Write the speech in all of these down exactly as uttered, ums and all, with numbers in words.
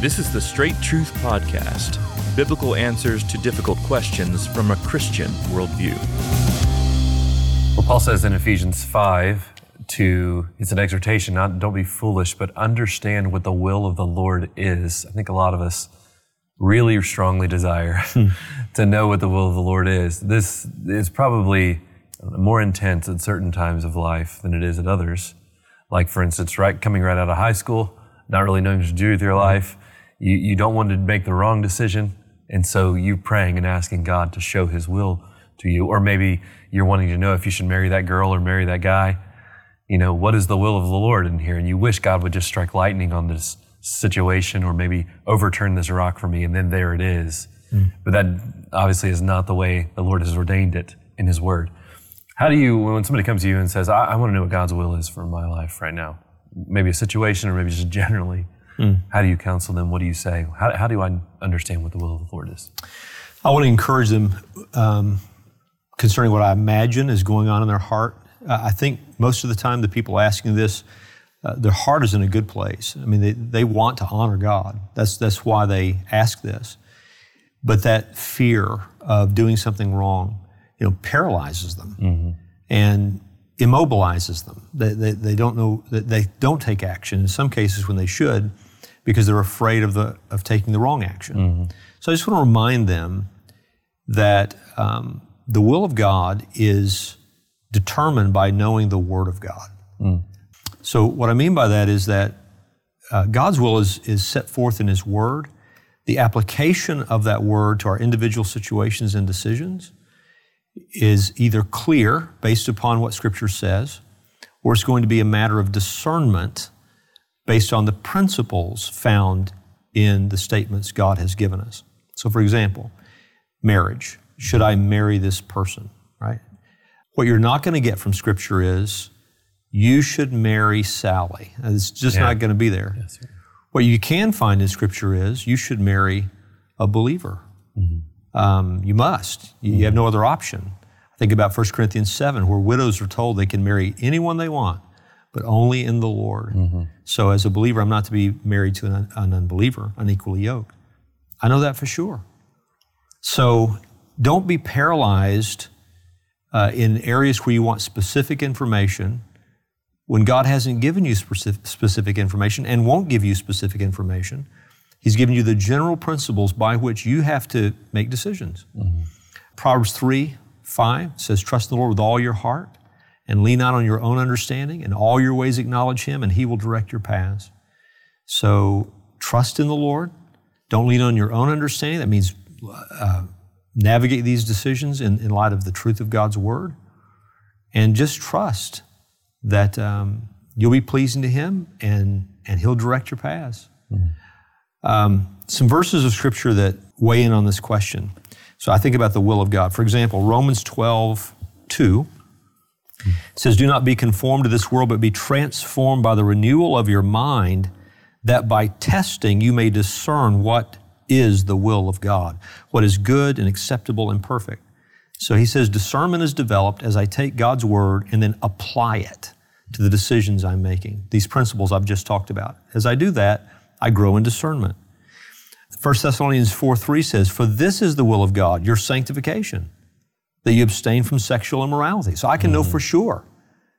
This is the Straight Truth Podcast, biblical answers to difficult questions from a Christian worldview. Well, Paul says in Ephesians five, to it's an exhortation, not don't be foolish, but understand what the will of the Lord is. I think a lot of us really strongly desire to know what the will of the Lord is. This is probably more intense at certain times of life than it is at others. Like, for instance, right coming right out of high school, not really knowing what to do with your life. You, you don't want to make the wrong decision, and so you're praying and asking God to show His will to you. Or maybe you're wanting to know if you should marry that girl or marry that guy. You know, what is the will of the Lord in here? And you wish God would just strike lightning on this situation or maybe overturn this rock for me, and then there it is. Mm. But that obviously is not the way the Lord has ordained it in His Word. How do you, when somebody comes to you and says, I, I want to know what God's will is for my life right now, maybe a situation or maybe just generally, mm. how do you counsel them? What do you say? How, how do I understand what the will of the Lord is? I want to encourage them um, concerning what I imagine is going on in their heart. Uh, I think most of the time the people asking this, uh, their heart is in a good place. I mean, they, they want to honor God. That's, that's why they ask this. But that fear of doing something wrong, you know, paralyzes them. Mm-hmm. And immobilizes them. They, they, they don't know, they don't take action in some cases when they should because they're afraid of the of taking the wrong action. Mm-hmm. So I just want to remind them that um, the will of God is determined by knowing the Word of God. Mm. So what I mean by that is that uh, God's will is, is set forth in His Word. The application of that Word to our individual situations and decisions is either clear based upon what Scripture says, or it's going to be a matter of discernment based on the principles found in the statements God has given us. So for example, marriage. Should I marry this person, right? What you're not going to get from Scripture is, you should marry Sally. It's just yeah. not going to be there. Yes, sir. What you can find in Scripture is, you should marry a believer. Mm-hmm. Um, you must. You mm-hmm. have no other option. I think about First Corinthians seven, where widows are told they can marry anyone they want, but only in the Lord. Mm-hmm. So as a believer, I'm not to be married to an, an unbeliever, unequally yoked. I know that for sure. So don't be paralyzed uh, in areas where you want specific information when God hasn't given you specific, specific information and won't give you specific information. He's given you the general principles by which you have to make decisions. Mm-hmm. Proverbs three, five says, trust the Lord with all your heart and lean not on your own understanding, and all your ways acknowledge Him and He will direct your paths. So trust in the Lord. Don't lean on your own understanding. That means uh, navigate these decisions in, in light of the truth of God's Word, and just trust that um, you'll be pleasing to Him and, and He'll direct your paths. Mm-hmm. Um, some verses of Scripture that weigh in on this question. So I think about the will of God. For example, Romans twelve, two says, do not be conformed to this world, but be transformed by the renewal of your mind, that by testing you may discern what is the will of God, what is good and acceptable and perfect. So he says, discernment is developed as I take God's Word and then apply it to the decisions I'm making, these principles I've just talked about. As I do that, I grow in discernment. First Thessalonians four, three says, for this is the will of God, your sanctification, that you abstain from sexual immorality. So I can mm-hmm. know for sure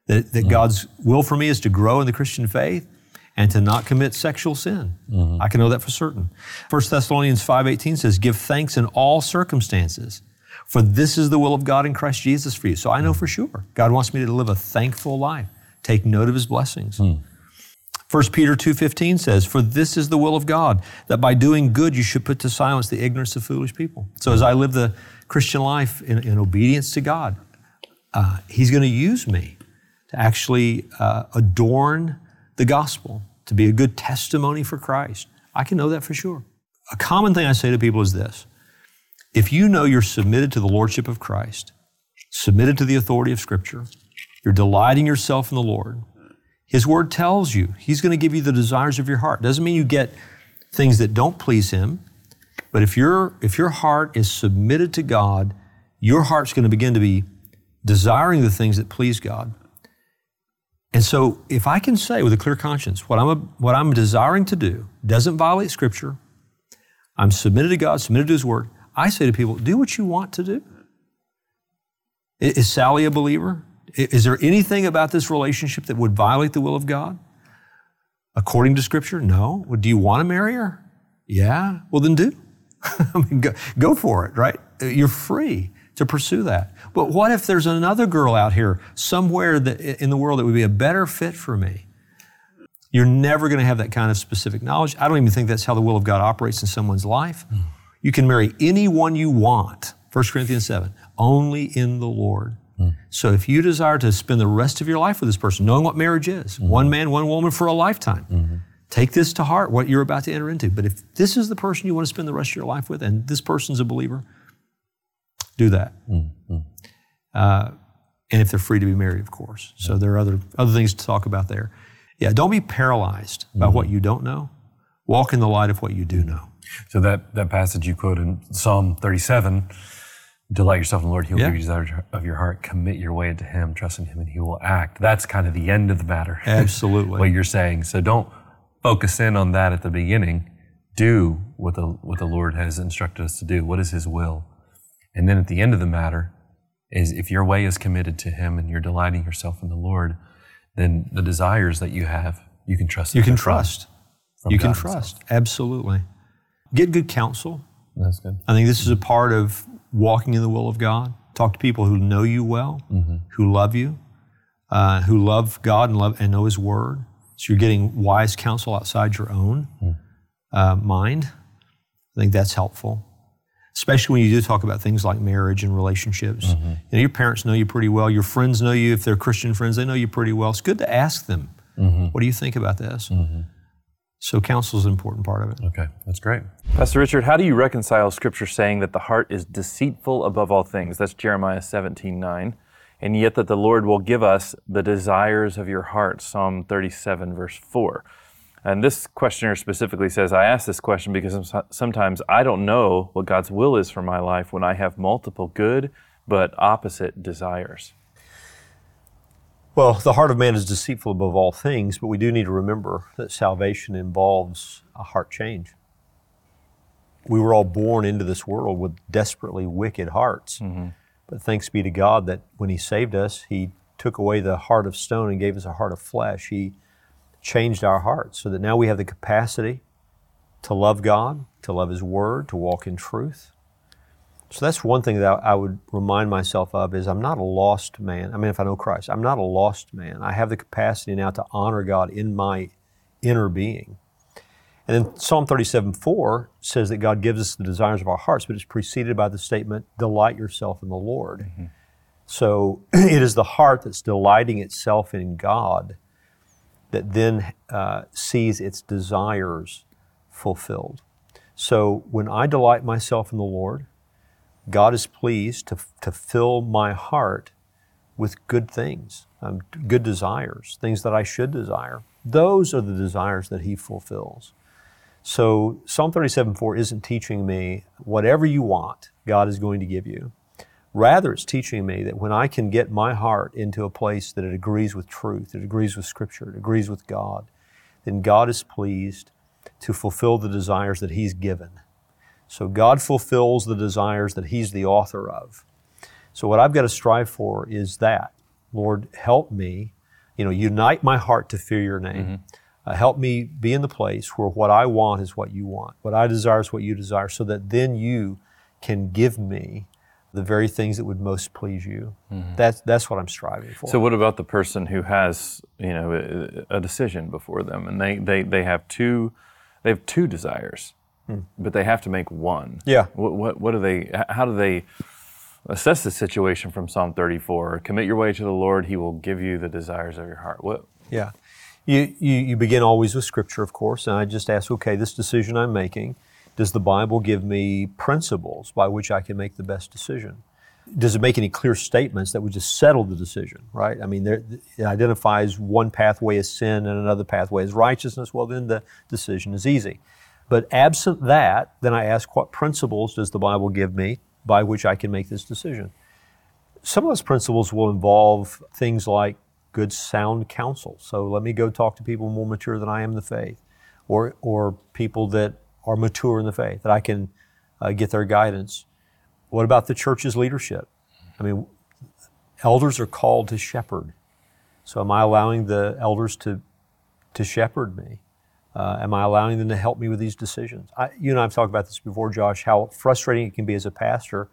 that, that mm-hmm. God's will for me is to grow in the Christian faith and to not commit sexual sin. Mm-hmm. I can know that for certain. First Thessalonians five, eighteen says, give thanks in all circumstances, for this is the will of God in Christ Jesus for you. So I know for sure God wants me to live a thankful life. Take note of His blessings. Mm. First Peter two, fifteen says, for this is the will of God, that by doing good you should put to silence the ignorance of foolish people. So as I live the Christian life in, in obedience to God, uh, He's going to use me to actually uh, adorn the gospel, to be a good testimony for Christ. I can know that for sure. A common thing I say to people is this: if you know you're submitted to the Lordship of Christ, submitted to the authority of Scripture, you're delighting yourself in the Lord, His Word tells you He's going to give you the desires of your heart. Doesn't mean you get things that don't please Him, but if your if your heart is submitted to God, your heart's going to begin to be desiring the things that please God. And so if I can say with a clear conscience, what I'm a, what I'm desiring to do doesn't violate Scripture, I'm submitted to God, submitted to His Word, I say to people, do what you want to do. Is Sally a believer? Is there anything about this relationship that would violate the will of God? According to Scripture, no. Well, do you want to marry her? Yeah. Well, then do. I mean, go, go for it, right? You're free to pursue that. But what if there's another girl out here somewhere that, in the world that would be a better fit for me? You're never going to have that kind of specific knowledge. I don't even think that's how the will of God operates in someone's life. Mm. You can marry anyone you want, First Corinthians seven, only in the Lord. Mm. So if you desire to spend the rest of your life with this person, knowing what marriage is, mm-hmm. one man, one woman for a lifetime, mm-hmm. take this to heart, what you're about to enter into. But if this is the person you want to spend the rest of your life with and this person's a believer, do that. Mm-hmm. Uh, and if they're free to be married, of course. So there are other, other things to talk about there. Yeah, don't be paralyzed by mm-hmm. what you don't know. Walk in the light of what you do know. So that, that passage you quote in Psalm thirty-seven, delight yourself in the Lord, He will yeah. give you the desires of your heart. Commit your way into Him, trust in Him, and He will act. That's kind of the end of the matter. Absolutely. What you're saying. So don't focus in on that at the beginning. Do what the what the Lord has instructed us to do. What is His will? And then at the end of the matter is if your way is committed to Him and you're delighting yourself in the Lord, then the desires that you have, you can trust. You can trust. You can trust. Absolutely. Get good counsel. That's good. I think this is a part of walking in the will of God. Talk to people who know you well, mm-hmm. who love you, uh, who love God and love and know His Word. So you're getting wise counsel outside your own mm. uh, mind. I think that's helpful, especially when you do talk about things like marriage and relationships. Mm-hmm. You know, your parents know you pretty well. Your friends know you. If they're Christian friends, they know you pretty well. It's good to ask them, mm-hmm. what do you think about this? Mm-hmm. So counsel is an important part of it. Okay, that's great. Pastor Richard, how do you reconcile Scripture saying that the heart is deceitful above all things? That's Jeremiah seventeen nine. And yet that the Lord will give us the desires of your heart, Psalm thirty-seven, verse four. And this questioner specifically says, I ask this question because sometimes I don't know what God's will is for my life when I have multiple good but opposite desires. Well, the heart of man is deceitful above all things, but we do need to remember that salvation involves a heart change. We were all born into this world with desperately wicked hearts. Mm-hmm. But thanks be to God that when He saved us, He took away the heart of stone and gave us a heart of flesh. He changed our hearts so that now we have the capacity to love God, to love His Word, to walk in truth. So that's one thing that I would remind myself of is I'm not a lost man. I mean, if I know Christ, I'm not a lost man. I have the capacity now to honor God in my inner being. And then Psalm thirty-seven four says that God gives us the desires of our hearts, but it's preceded by the statement, delight yourself in the Lord. Mm-hmm. So it is the heart that's delighting itself in God that then uh, sees its desires fulfilled. So when I delight myself in the Lord, God is pleased to, to fill my heart with good things, um, good desires, things that I should desire. Those are the desires that He fulfills. So Psalm thirty-seven four isn't teaching me whatever you want, God is going to give you. Rather, it's teaching me that when I can get my heart into a place that it agrees with truth, it agrees with Scripture, it agrees with God, then God is pleased to fulfill the desires that He's given. So God fulfills the desires that He's the author of. So what I've got to strive for is that. Lord, help me, you know, unite my heart to fear Your name. Mm-hmm. Uh, help me be in the place where what I want is what You want, what I desire is what You desire, so that then You can give me the very things that would most please You. Mm-hmm. That's that's what I'm striving for. So what about the person who has, you know, a, a decision before them, and they they they have two, they have two desires. But they have to make one. Yeah. What, what, what do they, how do they assess the situation from Psalm thirty-four? Commit your way to the Lord, He will give you the desires of your heart. What? Yeah. You, you, you begin always with Scripture, of course, and I just ask, okay, this decision I'm making, does the Bible give me principles by which I can make the best decision? Does it make any clear statements that would just settle the decision, right? I mean, there, it identifies one pathway as sin and another pathway as righteousness. Well, then the decision is easy. But absent that, then I ask, what principles does the Bible give me by which I can make this decision? Some of those principles will involve things like good sound counsel. So let me go talk to people more mature than I am in the faith, or or people that are mature in the faith, that I can uh, get their guidance. What about the church's leadership? I mean, elders are called to shepherd. So am I allowing the elders to to shepherd me? Uh, am I allowing them to help me with these decisions? I, you and I have talked about this before, Josh, how frustrating it can be as a pastor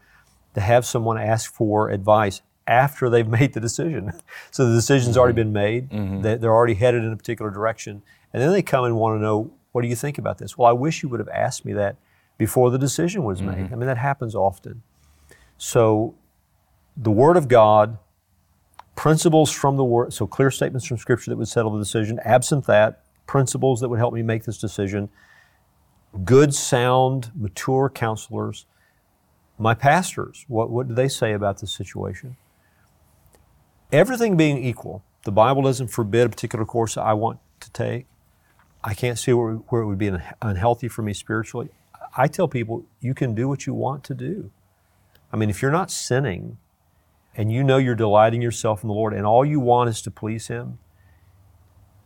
to have someone ask for advice after they've made the decision. So the decision's mm-hmm. already been made. Mm-hmm. They, they're already headed in a particular direction. And then they come and want to know, what do you think about this? Well, I wish you would have asked me that before the decision was mm-hmm. made. I mean, that happens often. So the Word of God, principles from the Word, so clear statements from Scripture that would settle the decision, absent that, principles that would help me make this decision, good, sound, mature counselors, my pastors, what, what do they say about this situation? Everything being equal, the Bible doesn't forbid a particular course I want to take. I can't see where, where it would be unhealthy for me spiritually. I tell people, you can do what you want to do. I mean, if you're not sinning and you know you're delighting yourself in the Lord and all you want is to please Him,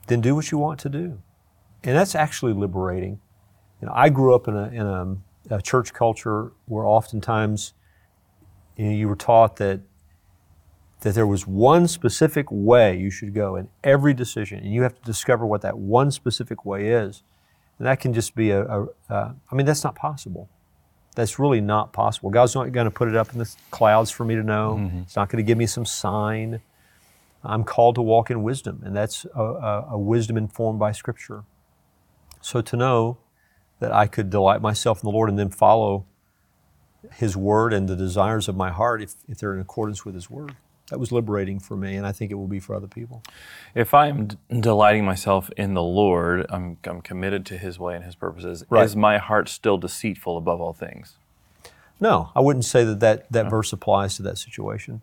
then do what you want to do. And that's actually liberating. You know, I grew up in a, in a, a church culture where oftentimes you know, you were taught that that there was one specific way you should go in every decision, and you have to discover what that one specific way is. And that can just be a, a uh, I mean, that's not possible. That's really not possible. God's not going to put it up in the clouds for me to know. Mm-hmm. He's not going to give me some sign. I'm called to walk in wisdom, and that's a, a, a wisdom informed by Scripture. So to know that I could delight myself in the Lord and then follow His Word and the desires of my heart if, if they're in accordance with His Word. That was liberating for me, and I think it will be for other people. If I'm d- delighting myself in the Lord, I'm, I'm committed to His way and His purposes. Right. Is my heart still deceitful above all things? No, I wouldn't say that that, that no. verse applies to that situation.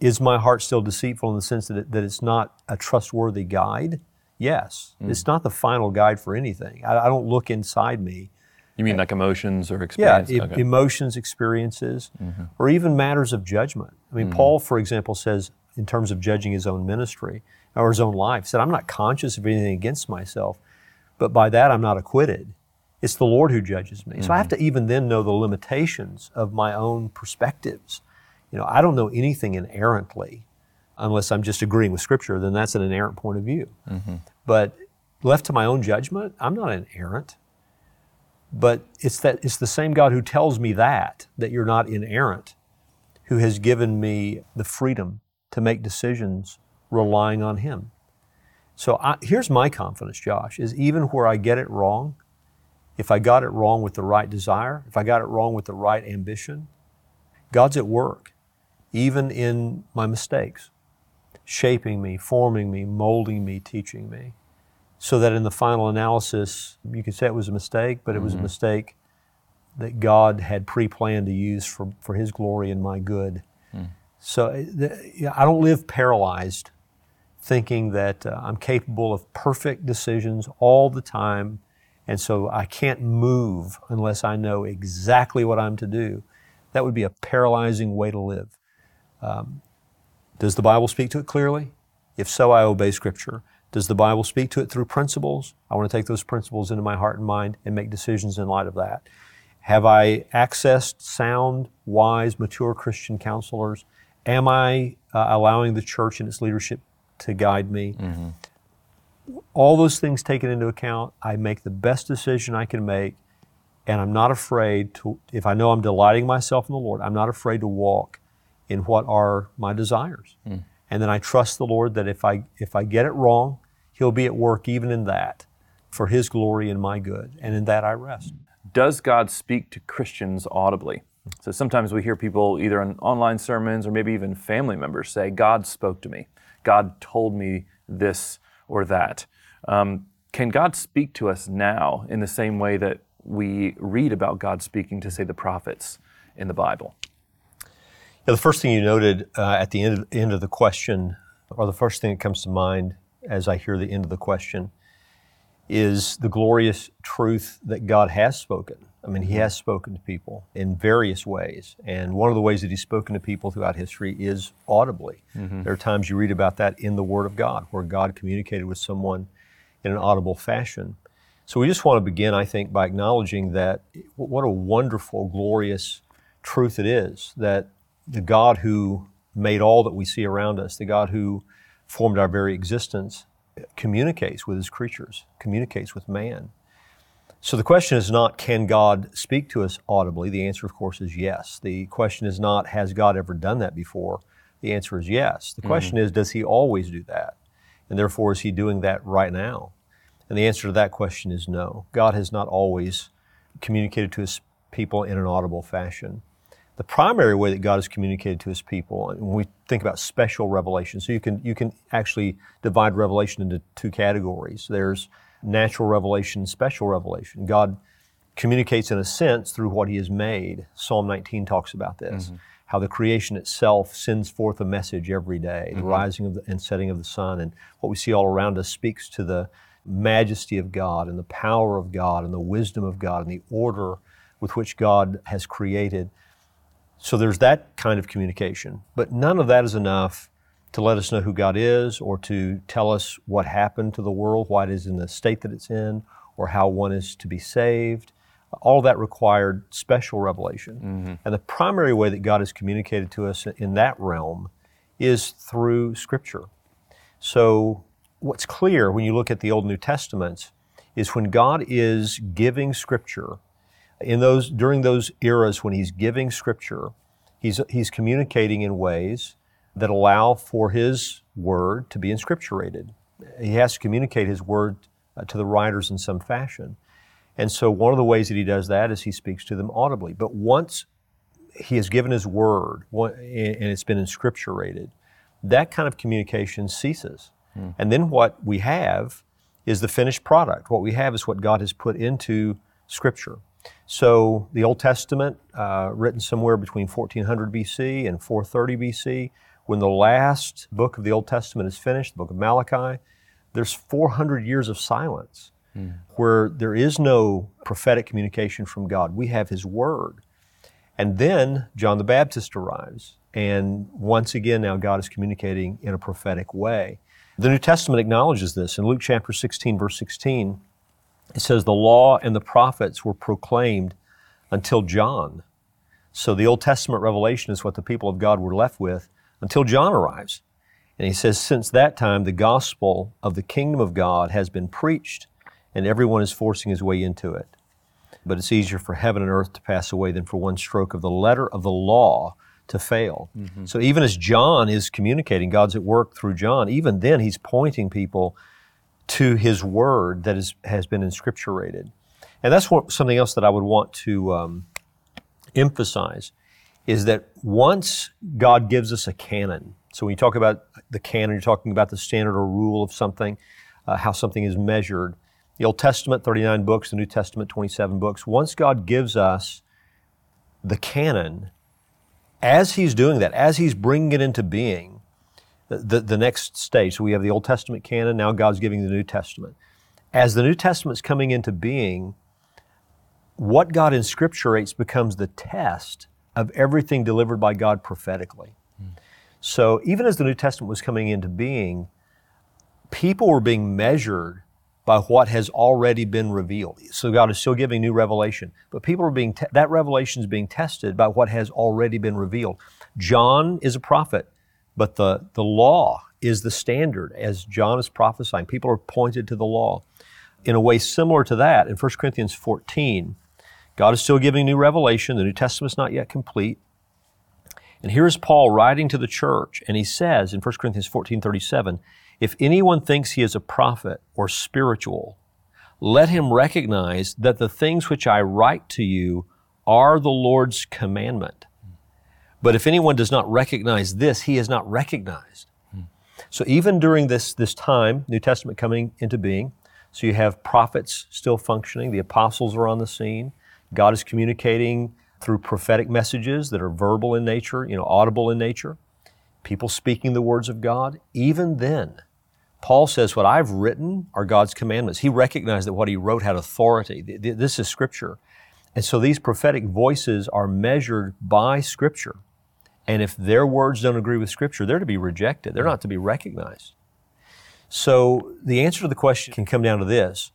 Is my heart still deceitful in the sense that, it, that it's not a trustworthy guide? Yes. Mm. It's not the final guide for anything. I, I don't look inside me. You mean like emotions or experiences? Yeah, e- okay. emotions, experiences, mm-hmm. or even matters of judgment. I mean, mm-hmm. Paul, for example, says in terms of judging his own ministry or his own life, said, I'm not conscious of anything against myself, but by that I'm not acquitted. It's the Lord who judges me. Mm-hmm. So I have to even then know the limitations of my own perspectives. You know, I don't know anything inerrantly unless I'm just agreeing with Scripture, then that's an inerrant point of view. Mm-hmm. But left to my own judgment, I'm not inerrant. But it's that it's the same God who tells me that, that you're not inerrant, who has given me the freedom to make decisions relying on Him. So I, here's my confidence, Josh, is even where I get it wrong, if I got it wrong with the right desire, if I got it wrong with the right ambition, God's at work, even in my mistakes, shaping me, forming me, molding me, teaching me. So that in the final analysis, you could say it was a mistake, but it was mm-hmm. a mistake that God had pre-planned to use for, for His glory and my good. Mm. So the, I don't live paralyzed, thinking that uh, I'm capable of perfect decisions all the time, and so I can't move unless I know exactly what I'm to do. That would be a paralyzing way to live. Um, does the Bible speak to it clearly? If so, I obey Scripture. Does the Bible speak to it through principles? I want to take those principles into my heart and mind and make decisions in light of that. Have I accessed sound, wise, mature Christian counselors? Am I uh, allowing the church and its leadership to guide me? Mm-hmm. All those things taken into account, I make the best decision I can make, and I'm not afraid to, if I know I'm delighting myself in the Lord, I'm not afraid to walk in what are my desires. Mm. And then I trust the Lord that if I if I get it wrong, He'll be at work even in that for His glory and my good. And in that I rest. Does God speak to Christians audibly? So sometimes we hear people either in online sermons or maybe even family members say, God spoke to me. God told me this or that. Um, can God speak to us now in the same way that we read about God speaking to, say, the prophets in the Bible? Now, the first thing you noted uh, at the end of, end of the question, or the first thing that comes to mind as I hear the end of the question, is the glorious truth that God has spoken. I mean, He has spoken to people in various ways. And one of the ways that He's spoken to people throughout history is audibly. Mm-hmm. There are times you read about that in the Word of God, where God communicated with someone in an audible fashion. So we just want to begin, I think, by acknowledging that what a wonderful, glorious truth it is that the God who made all that we see around us, the God who formed our very existence, communicates with His creatures, communicates with man. So the question is not, can God speak to us audibly? The answer, of course, is yes. The question is not, has God ever done that before? The answer is yes. The question mm-hmm. is, does He always do that? And therefore, is He doing that right now? And the answer to that question is no. God has not always communicated to His people in an audible fashion. The primary way that God has communicated to His people, and when we think about special revelation, so you can you can actually divide revelation into two categories. There's natural revelation and special revelation. God communicates in a sense through what He has made. Psalm nineteen talks about this, mm-hmm. how the creation itself sends forth a message every day. The mm-hmm. rising of the, and setting of the sun and what we see all around us speaks to the majesty of God and the power of God and the wisdom of God and the order with which God has created. So there's that kind of communication, but none of that is enough to let us know who God is or to tell us what happened to the world, why it is in the state that it's in, or how one is to be saved. All that required special revelation. Mm-hmm. And the primary way that God has communicated to us in that realm is through Scripture. So what's clear when you look at the Old and New Testaments is when God is giving Scripture, in those during those eras when He's giving Scripture, He's He's communicating in ways that allow for His Word to be inscripturated. He has to communicate His Word uh, to the writers in some fashion. And so one of the ways that He does that is He speaks to them audibly. But once He has given His Word one, and it's been inscripturated, that kind of communication ceases. Mm. And then what we have is the finished product. What we have is what God has put into Scripture. So the Old Testament, uh, written somewhere between fourteen hundred B C and four thirty B C, when the last book of the Old Testament is finished, the book of Malachi, there's four hundred years of silence mm. where there is no prophetic communication from God. We have His Word. And then John the Baptist arrives, and once again now God is communicating in a prophetic way. The New Testament acknowledges this. In Luke chapter sixteen, verse sixteen, it says, the law and the prophets were proclaimed until John. So the Old Testament revelation is what the people of God were left with until John arrives. And he says, since that time, the gospel of the kingdom of God has been preached, and everyone is forcing his way into it. But it's easier for heaven and earth to pass away than for one stroke of the letter of the law to fail. Mm-hmm. So even as John is communicating, God's at work through John, even then he's pointing people to His Word that is, has been inscripturated. And that's what, something else that I would want to um, emphasize, is that once God gives us a canon, so when you talk about the canon, you're talking about the standard or rule of something, uh, how something is measured. The Old Testament, thirty-nine books, the New Testament, twenty-seven books. Once God gives us the canon, as He's doing that, as He's bringing it into being, The, the next stage, so we have the Old Testament canon, now God's giving the New Testament. As the New Testament's coming into being, what God inscripturates becomes the test of everything delivered by God prophetically. Mm. So even as the New Testament was coming into being, people were being measured by what has already been revealed. So God is still giving new revelation, but people are being, te- that revelation is being tested by what has already been revealed. John is a prophet, but the, the law is the standard as John is prophesying. People are pointed to the law. In a way similar to that, in First Corinthians fourteen, God is still giving new revelation. The New Testament's not yet complete. And here is Paul writing to the church, and he says in First Corinthians fourteen thirty-seven, if anyone thinks he is a prophet or spiritual, let him recognize that the things which I write to you are the Lord's commandment. But if anyone does not recognize this, he is not recognized. Hmm. So even during this, this time, New Testament coming into being, so you have prophets still functioning, the apostles are on the scene, God is communicating through prophetic messages that are verbal in nature, you know, audible in nature, people speaking the words of God. Even then, Paul says, what I've written are God's commandments. He recognized that what he wrote had authority. This is Scripture. And so these prophetic voices are measured by Scripture. And if their words don't agree with Scripture, they're to be rejected. They're not to be recognized. So the answer to the question can come down to this.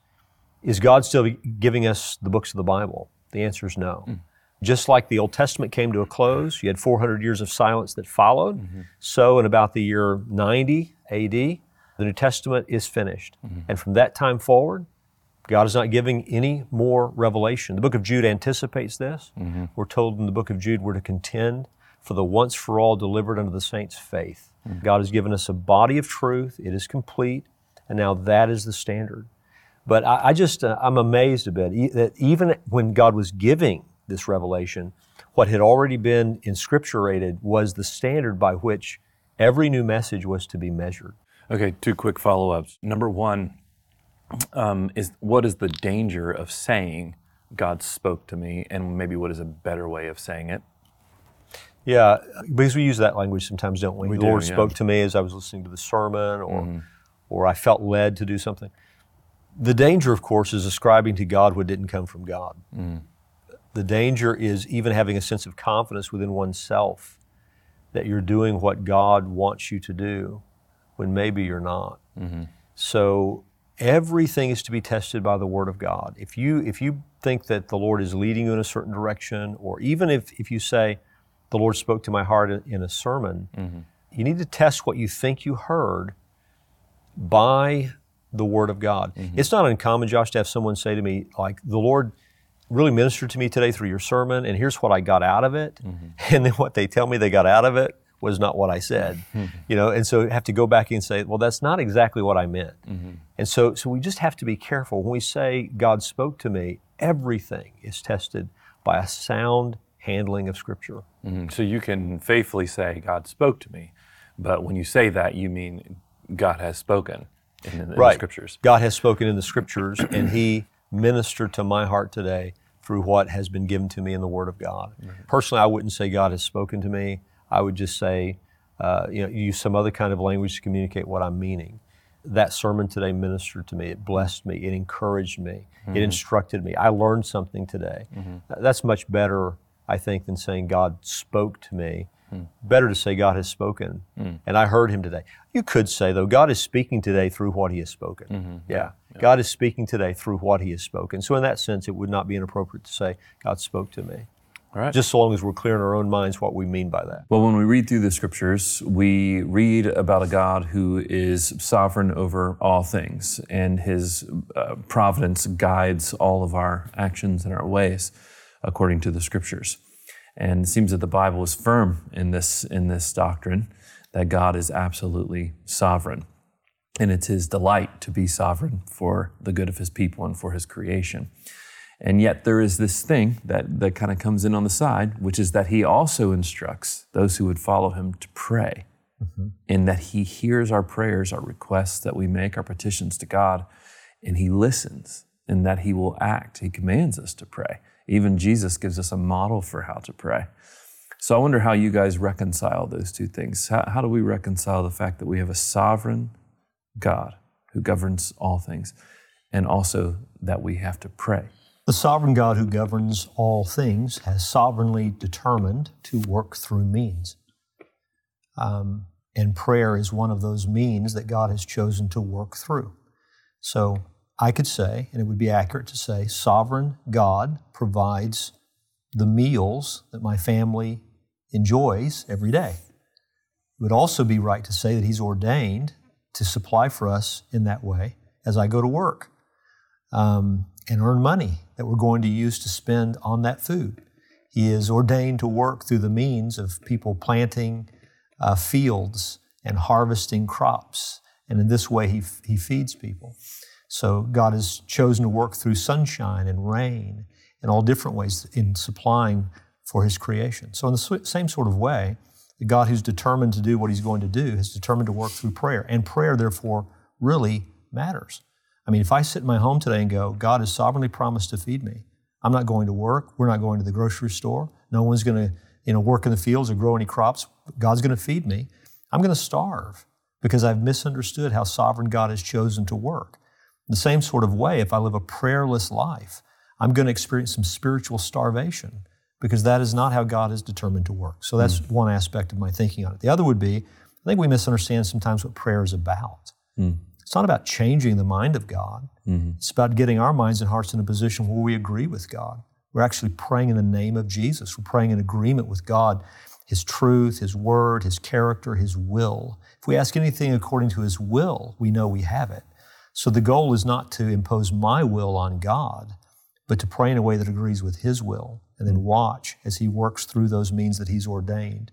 Is God still giving us the books of the Bible? The answer is no. Mm. Just like the Old Testament came to a close, you had four hundred years of silence that followed. Mm-hmm. So in about the year ninety A D, the New Testament is finished. Mm-hmm. And from that time forward, God is not giving any more revelation. The book of Jude anticipates this. Mm-hmm. We're told in the book of Jude we're to contend for the once for all delivered unto the saints' faith. Mm-hmm. God has given us a body of truth. It is complete. And now that is the standard. But I, I just, uh, I'm amazed a bit e- that even when God was giving this revelation, what had already been inscripturated was the standard by which every new message was to be measured. Okay, two quick follow-ups. Number one, um, is what is the danger of saying, God spoke to me, and maybe what is a better way of saying it? Yeah, because we use that language sometimes, don't we? we the do, Lord yeah. spoke to me as I was listening to the sermon, or, mm-hmm. or I felt led to do something. The danger, of course, is ascribing to God what didn't come from God. Mm. The danger is even having a sense of confidence within oneself that you're doing what God wants you to do when maybe you're not. Mm-hmm. So everything is to be tested by the Word of God. If you if you think that the Lord is leading you in a certain direction, or even if, if you say, the Lord spoke to my heart in a sermon, mm-hmm. you need to test what you think you heard by the Word of God. Mm-hmm. It's not uncommon, Josh, to have someone say to me, like, the Lord really ministered to me today through your sermon, and here's what I got out of it. Mm-hmm. And then what they tell me they got out of it was not what I said. Mm-hmm. You know, and so you have to go back and say, well, that's not exactly what I meant. Mm-hmm. And so, so we just have to be careful. When we say God spoke to me, everything is tested by a sound handling of Scripture. Mm-hmm. So you can faithfully say, God spoke to me, but when you say that, you mean God has spoken. In, in right. the Scriptures. God has spoken in the Scriptures, and He ministered to my heart today through what has been given to me in the Word of God. Mm-hmm. Personally, I wouldn't say God has spoken to me. I would just say, uh, you know, use some other kind of language to communicate what I'm meaning. That sermon today ministered to me. It blessed me. It encouraged me. Mm-hmm. It instructed me. I learned something today. Mm-hmm. That's much better, I think, than saying God spoke to me. Mm. Better to say God has spoken, mm. and I heard Him today. You could say, though, God is speaking today through what He has spoken. Mm-hmm. Yeah. yeah, God is speaking today through what He has spoken. So in that sense, it would not be inappropriate to say, God spoke to me. All right. Just so long as we're clear in our own minds what we mean by that. Well, when we read through the Scriptures, we read about a God who is sovereign over all things, and His uh, providence guides all of our actions and our ways according to the Scriptures. And it seems that the Bible is firm in this in this doctrine that God is absolutely sovereign. And it's His delight to be sovereign for the good of His people and for His creation. And yet there is this thing that, that kind of comes in on the side, which is that He also instructs those who would follow Him to pray, mm-hmm. in that He hears our prayers, our requests that we make, our petitions to God, and He listens, and that He will act. He commands us to pray. Even Jesus gives us a model for how to pray. So I wonder how you guys reconcile those two things. How, how do we reconcile the fact that we have a sovereign God who governs all things, and also that we have to pray? The sovereign God who governs all things has sovereignly determined to work through means. Um, and prayer is one of those means that God has chosen to work through. So I could say, and it would be accurate to say, sovereign God provides the meals that my family enjoys every day. It would also be right to say that He's ordained to supply for us in that way as I go to work um, and earn money that we're going to use to spend on that food. He is ordained to work through the means of people planting uh, fields and harvesting crops, and in this way He f- he feeds people. So God has chosen to work through sunshine and rain in all different ways in supplying for His creation. So in the same sort of way, the God who's determined to do what He's going to do is determined to work through prayer. And prayer, therefore, really matters. I mean, if I sit in my home today and go, God has sovereignly promised to feed me. I'm not going to work. We're not going to the grocery store. No one's going to, you know, work in the fields or grow any crops. God's going to feed me. I'm going to starve. because I've misunderstood how sovereign God has chosen to work. In the same sort of way, if I live a prayerless life, I'm going to experience some spiritual starvation because that is not how God is determined to work. So that's mm. one aspect of my thinking on it. The other would be, I think we misunderstand sometimes what prayer is about. Mm. It's not about changing the mind of God. Mm-hmm. It's about getting our minds and hearts in a position where we agree with God. We're actually praying in the name of Jesus. We're praying in agreement with God, His truth, His word, His character, His will. If we ask anything according to His will, we know we have it. So the goal is not to impose my will on God, but to pray in a way that agrees with His will, and then watch as He works through those means that He's ordained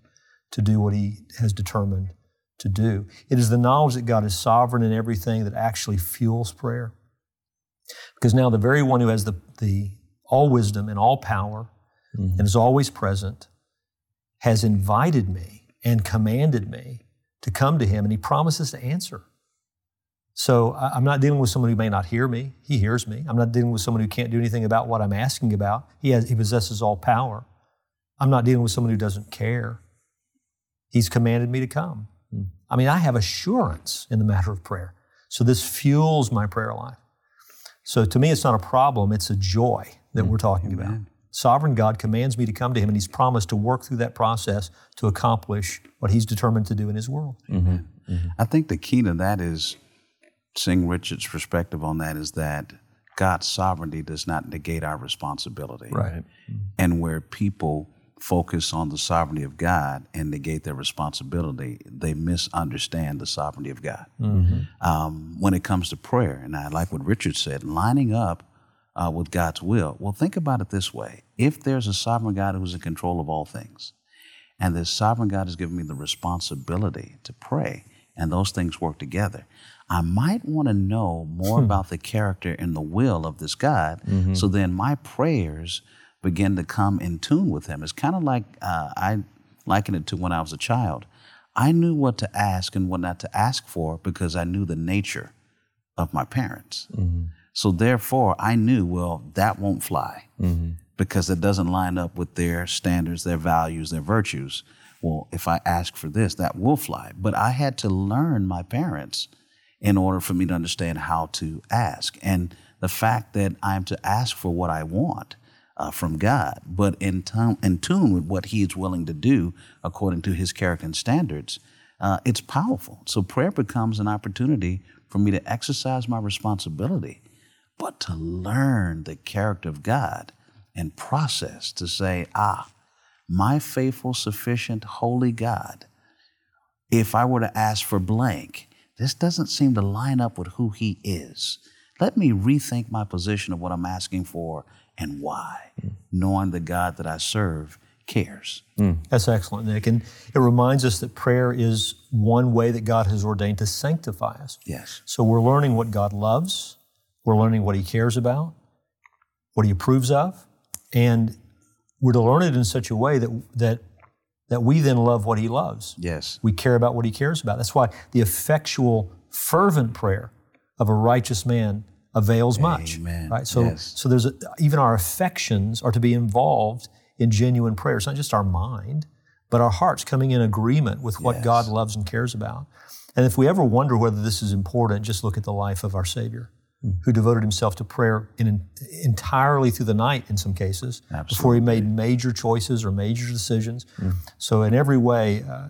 to do what He has determined to do. It is the knowledge that God is sovereign in everything that actually fuels prayer. Because now the very one who has the, the all wisdom and all power mm-hmm. and is always present has invited me and commanded me to come to Him, and He promises to answer. So I'm not dealing with someone who may not hear me. He hears me. I'm not dealing with someone who can't do anything about what I'm asking about. He has, He possesses all power. I'm not dealing with someone who doesn't care. He's commanded me to come. Mm-hmm. I mean, I have assurance in the matter of prayer. So this fuels my prayer life. So to me, it's not a problem, it's a joy that we're talking Amen. About. Sovereign God commands me to come to Him, and He's promised to work through that process to accomplish what He's determined to do in His world. Mm-hmm. Mm-hmm. I think the key to that is, seeing Richard's perspective on that, is that God's sovereignty does not negate our responsibility. Right. Mm-hmm. And where people focus on the sovereignty of God and negate their responsibility, they misunderstand the sovereignty of God. Mm-hmm. Um, when it comes to prayer, and I like what Richard said, lining up uh, with God's will. Well, think about it this way. If there's a sovereign God who's in control of all things, and this sovereign God has given me the responsibility to pray, and those things work together, I might want to know more hmm. about the character and the will of this God, mm-hmm. so then my prayers begin to come in tune with Him. It's kind of like, uh, I liken it to when I was a child. I knew what to ask and what not to ask for because I knew the nature of my parents. Mm-hmm. So therefore I knew, well, that won't fly mm-hmm. because it doesn't line up with their standards, their values, their virtues. Well, if I ask for this, that will fly. But I had to learn my parents in order for me to understand how to ask. And the fact that I'm to ask for what I want Uh, from God, but in, t- in tune with what He is willing to do according to His character and standards, uh, it's powerful. So prayer becomes an opportunity for me to exercise my responsibility, but to learn the character of God and process to say, ah, my faithful, sufficient, holy God, if I were to ask for blank, this doesn't seem to line up with who He is. Let me rethink my position of what I'm asking for and why, mm. knowing the God that I serve cares. Mm. That's excellent, Nick. And it reminds us that prayer is one way that God has ordained to sanctify us. Yes. So we're learning what God loves, we're learning what He cares about, what He approves of, and we're to learn it in such a way that that that we then love what He loves. Yes. We care about what He cares about. That's why the effectual, fervent prayer of a righteous man avails much, Amen. Right? So, yes. so there's a, even our affections are to be involved in genuine prayer. It's not just our mind, but our hearts coming in agreement with what yes. God loves and cares about. And if we ever wonder whether this is important, just look at the life of our Savior, mm-hmm. who devoted Himself to prayer in, entirely through the night in some cases, Absolutely. Before He made major choices or major decisions. Mm-hmm. So in every way, uh,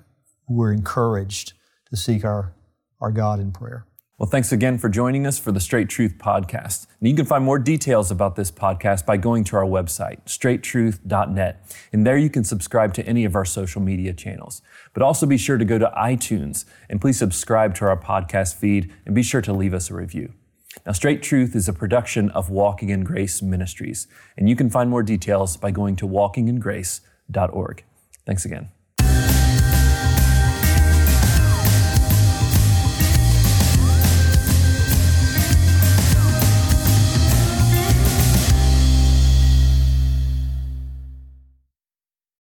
we're encouraged to seek our, our God in prayer. Well, thanks again for joining us for the Straight Truth Podcast. And you can find more details about this podcast by going to our website, straight truth dot net. And there you can subscribe to any of our social media channels. But also be sure to go to iTunes and please subscribe to our podcast feed and be sure to leave us a review. Now, Straight Truth is a production of Walking in Grace Ministries. And you can find more details by going to walking in grace dot org. Thanks again.